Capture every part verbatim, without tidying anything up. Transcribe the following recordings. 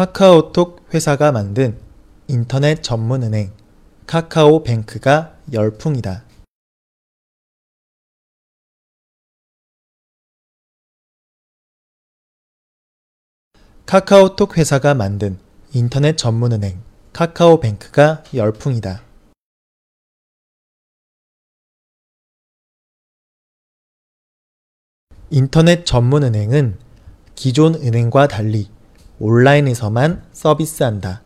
카카오톡 회사가 만든 인터넷 전문은행 카카오뱅크가 열풍이다. 카카오톡 회사가 만든 인터넷 전문은행 카카오뱅크가 열풍이다. 인터넷 전문은행은 기존 은행과 달리 온라인에서만 서비스한다.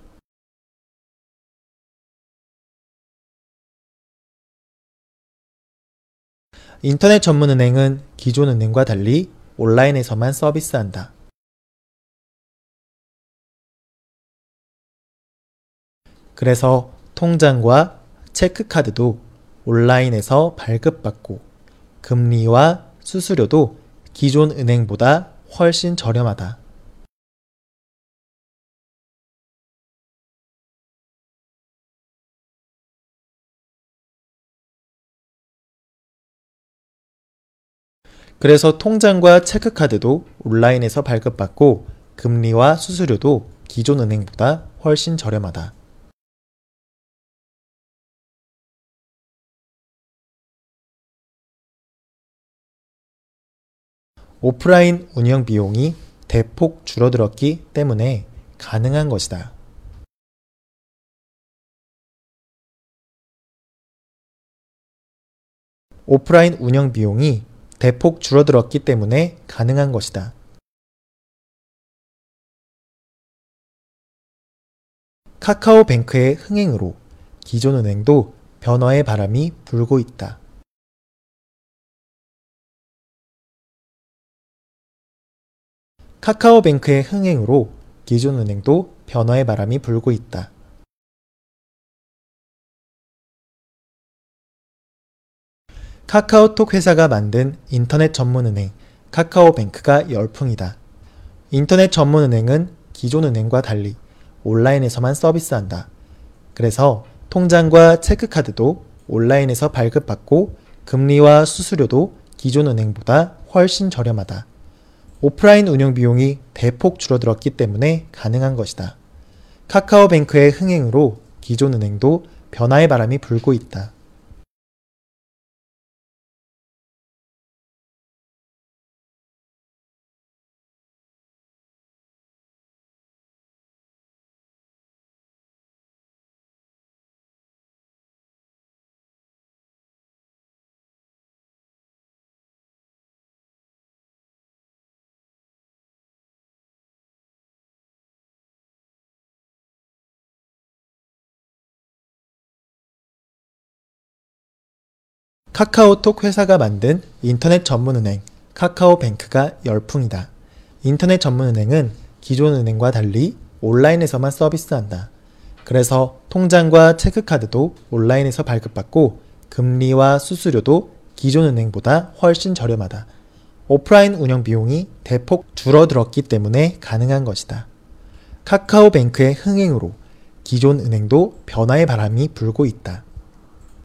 인터넷 전문은행은 기존 은행과 달리 온라인에서만 서비스한다. 그래서 통장과 체크카드도 온라인에서 발급받고 금리와 수수료도 기존 은행보다 훨씬 저렴하다. 그래서 통장과 체크카드도 온라인에서 발급받고 금리와 수수료도 기존 은행보다 훨씬 저렴하다. 오프라인 운영 비용이 대폭 줄어들었기 때문에 가능한 것이다. 오프라인 운영 비용이 대폭 줄어들었기 때문에 가능한 것이다. 카카오뱅크의 흥행으로 기존 은행도 변화의 바람이 불고 있다. 카카오뱅크의 흥행으로 기존 은행도 변화의 바람이 불고 있다. 카카오톡 회사가 만든 인터넷 전문은행 카카오뱅크가 열풍이다. 인터넷 전문은행은 기존 은행과 달리 온라인에서만 서비스한다. 그래서 통장과 체크카드도 온라인에서 발급받고 금리와 수수료도 기존 은행보다 훨씬 저렴하다. 오프라인 운영 비용이 대폭 줄어들었기 때문에 가능한 것이다. 카카오뱅크의 흥행으로 기존 은행도 변화의 바람이 불고 있다. 카카오톡 회사가 만든 인터넷 전문은행 카카오뱅크가 열풍이다. 인터넷 전문은행은 기존 은행과 달리 온라인에서만 서비스한다. 그래서 통장과 체크카드도 온라인에서 발급받고 금리와 수수료도 기존 은행보다 훨씬 저렴하다. 오프라인 운영 비용이 대폭 줄어들었기 때문에 가능한 것이다. 카카오뱅크의 흥행으로 기존 은행도 변화의 바람이 불고 있다.